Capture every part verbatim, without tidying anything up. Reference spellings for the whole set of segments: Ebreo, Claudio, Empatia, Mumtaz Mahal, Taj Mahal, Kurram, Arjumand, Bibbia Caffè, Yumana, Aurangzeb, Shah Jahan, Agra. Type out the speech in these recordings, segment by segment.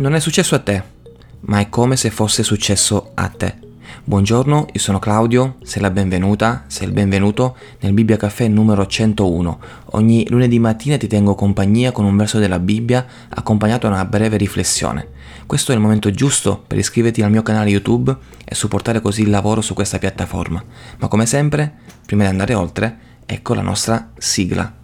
Non è successo a te, ma è come se fosse successo a te. Buongiorno, io sono Claudio, sei la benvenuta, sei il benvenuto nel Bibbia Caffè numero centouno. Ogni lunedì mattina ti tengo compagnia con un verso della Bibbia accompagnato da una breve riflessione. Questo è il momento giusto per iscriverti al mio canale YouTube e supportare così il lavoro su questa piattaforma. Ma come sempre, prima di andare oltre, ecco la nostra sigla.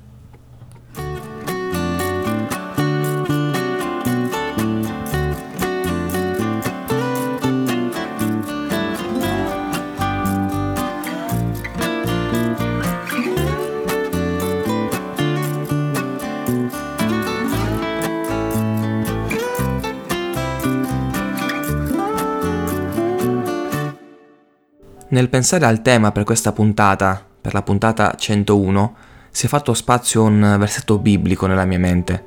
Nel pensare al tema per questa puntata, per la puntata centouno, si è fatto spazio a un versetto biblico nella mia mente,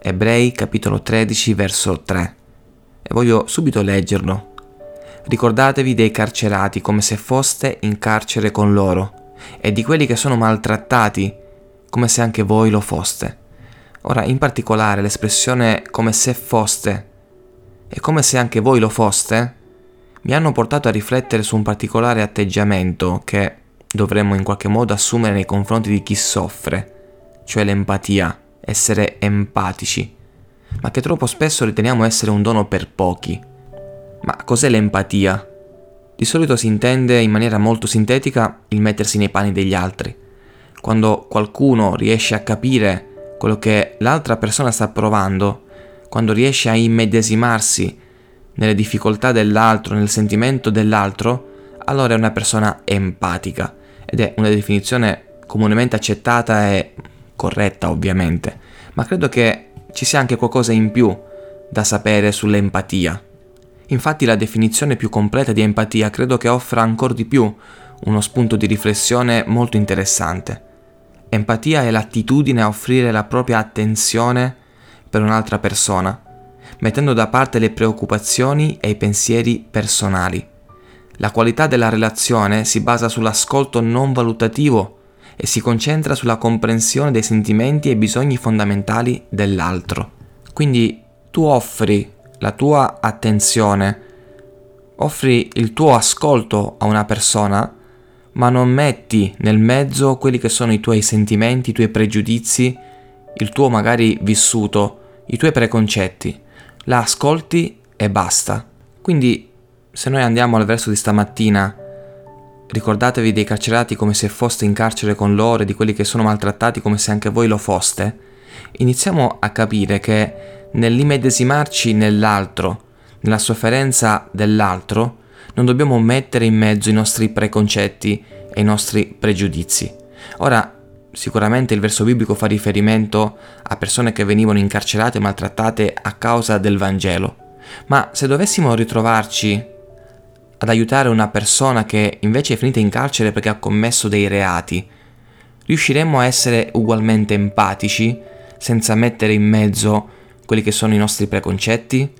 Ebrei capitolo tredici verso tre, e voglio subito leggerlo. Ricordatevi dei carcerati come se foste in carcere con loro, e di quelli che sono maltrattati come se anche voi lo foste. Ora, in particolare, l'espressione come se foste e come se anche voi lo foste mi hanno portato a riflettere su un particolare atteggiamento che dovremmo in qualche modo assumere nei confronti di chi soffre, cioè l'empatia, essere empatici, ma che troppo spesso riteniamo essere un dono per pochi. Ma cos'è l'empatia? Di solito si intende in maniera molto sintetica il mettersi nei panni degli altri. Quando qualcuno riesce a capire quello che l'altra persona sta provando, quando riesce a immedesimarsi nelle difficoltà dell'altro, nel sentimento dell'altro, allora è una persona empatica, ed è una definizione comunemente accettata e corretta, ovviamente, ma credo che ci sia anche qualcosa in più da sapere sull'empatia. Infatti la definizione più completa di empatia credo che offra ancora di più uno spunto di riflessione molto interessante. Empatia è l'attitudine a offrire la propria attenzione per un'altra persona, mettendo da parte le preoccupazioni e i pensieri personali. La qualità della relazione si basa sull'ascolto non valutativo e si concentra sulla comprensione dei sentimenti e bisogni fondamentali dell'altro. Quindi tu offri la tua attenzione, offri il tuo ascolto a una persona, ma non metti nel mezzo quelli che sono i tuoi sentimenti, i tuoi pregiudizi, il tuo magari vissuto, i tuoi preconcetti. La ascolti e basta. Quindi, se noi andiamo al verso di stamattina, ricordatevi dei carcerati come se foste in carcere con loro e di quelli che sono maltrattati come se anche voi lo foste, iniziamo a capire che nell'immedesimarci nell'altro, nella sofferenza dell'altro, non dobbiamo mettere in mezzo i nostri preconcetti e i nostri pregiudizi. Ora, sicuramente il verso biblico fa riferimento a persone che venivano incarcerate e maltrattate a causa del Vangelo, ma se dovessimo ritrovarci ad aiutare una persona che invece è finita in carcere perché ha commesso dei reati, riusciremmo a essere ugualmente empatici senza mettere in mezzo quelli che sono i nostri preconcetti?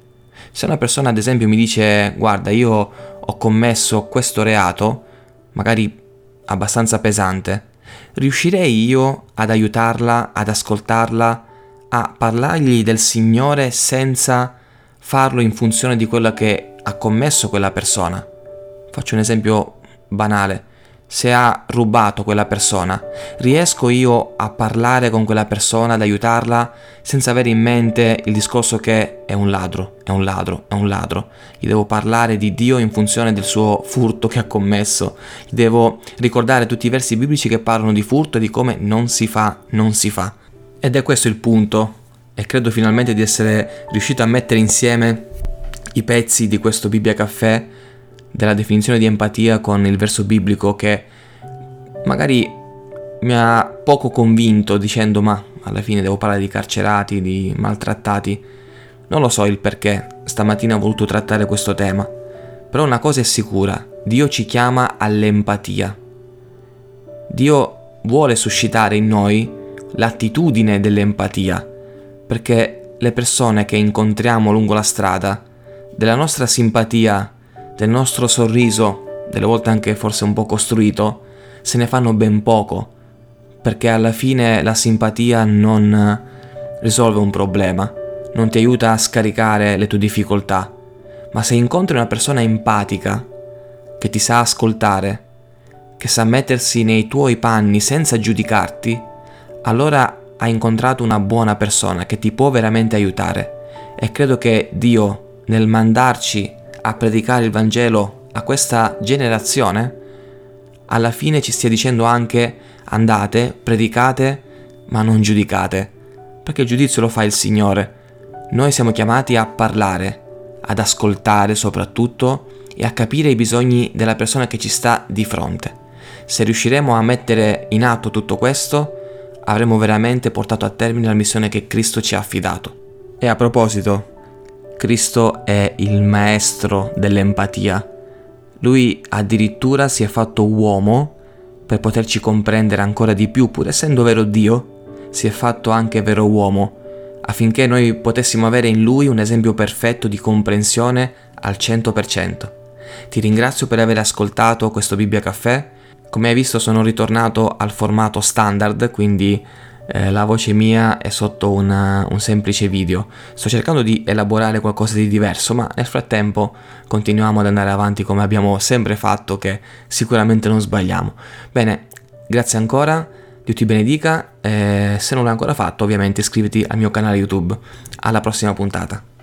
Se una persona ad esempio mi dice guarda, io ho commesso questo reato, magari abbastanza pesante, riuscirei io ad aiutarla, ad ascoltarla, a parlargli del Signore senza farlo in funzione di quello che ha commesso quella persona? Faccio un esempio banale. Se ha rubato quella persona, riesco io a parlare con quella persona, ad aiutarla, senza avere in mente il discorso che è un ladro, è un ladro, è un ladro. Gli devo parlare di Dio in funzione del suo furto che ha commesso. Gli devo ricordare tutti i versi biblici che parlano di furto e di come non si fa, non si fa. Ed è questo il punto, e credo finalmente di essere riuscito a mettere insieme i pezzi di questo Bibbia Caffè, della definizione di empatia con il verso biblico che magari mi ha poco convinto, dicendo ma alla fine devo parlare di carcerati, di maltrattati. Non lo so il perché stamattina ho voluto trattare questo tema, però una cosa è sicura: Dio ci chiama all'empatia. Dio vuole suscitare in noi l'attitudine dell'empatia, perché le persone che incontriamo lungo la strada, della nostra simpatia, del nostro sorriso, delle volte anche forse un po' costruito, se ne fanno ben poco, perché alla fine la simpatia non risolve un problema, non ti aiuta a scaricare le tue difficoltà, ma se incontri una persona empatica, che ti sa ascoltare, che sa mettersi nei tuoi panni senza giudicarti, allora hai incontrato una buona persona che ti può veramente aiutare. E credo che Dio, nel mandarci a predicare il Vangelo a questa generazione, alla fine ci stia dicendo anche: andate, predicate, ma non giudicate, perché il giudizio lo fa il Signore. Noi siamo chiamati a parlare, ad ascoltare soprattutto e a capire i bisogni della persona che ci sta di fronte. Se riusciremo a mettere in atto tutto questo, avremo veramente portato a termine la missione che Cristo ci ha affidato. E a proposito, Cristo è il maestro dell'empatia. Lui addirittura si è fatto uomo per poterci comprendere ancora di più, pur essendo vero Dio, si è fatto anche vero uomo, affinché noi potessimo avere in Lui un esempio perfetto di comprensione al cento per cento. Ti ringrazio per aver ascoltato questo Bibbia Caffè. Come hai visto sono ritornato al formato standard, quindi eh, la voce mia è sotto una, un semplice video. Sto cercando di elaborare qualcosa di diverso, ma nel frattempo continuiamo ad andare avanti come abbiamo sempre fatto, che sicuramente non sbagliamo. Bene, grazie ancora, Dio ti benedica, e se non l'hai ancora fatto ovviamente iscriviti al mio canale YouTube. Alla prossima puntata.